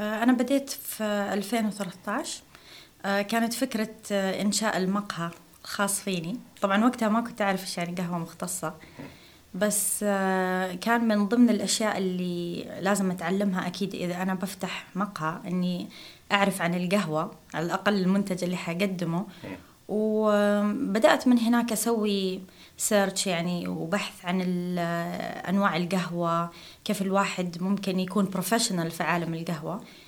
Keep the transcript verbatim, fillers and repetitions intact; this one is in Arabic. أنا بديت في ألفين وثلاثة عشر، كانت فكرة إنشاء المقهى الخاص فيني. طبعا وقتها ما كنت أعرف إيش يعني قهوة مختصة، بس كان من ضمن الأشياء اللي لازم أتعلمها أكيد إذا أنا بفتح مقهى، أني أعرف عن القهوة على الأقل المنتج اللي حقدمه. وبدأت من هناك أسوي سيرتش يعني وبحث عن أنواع القهوة، كيف الواحد ممكن يكون بروفيشنال في عالم القهوة.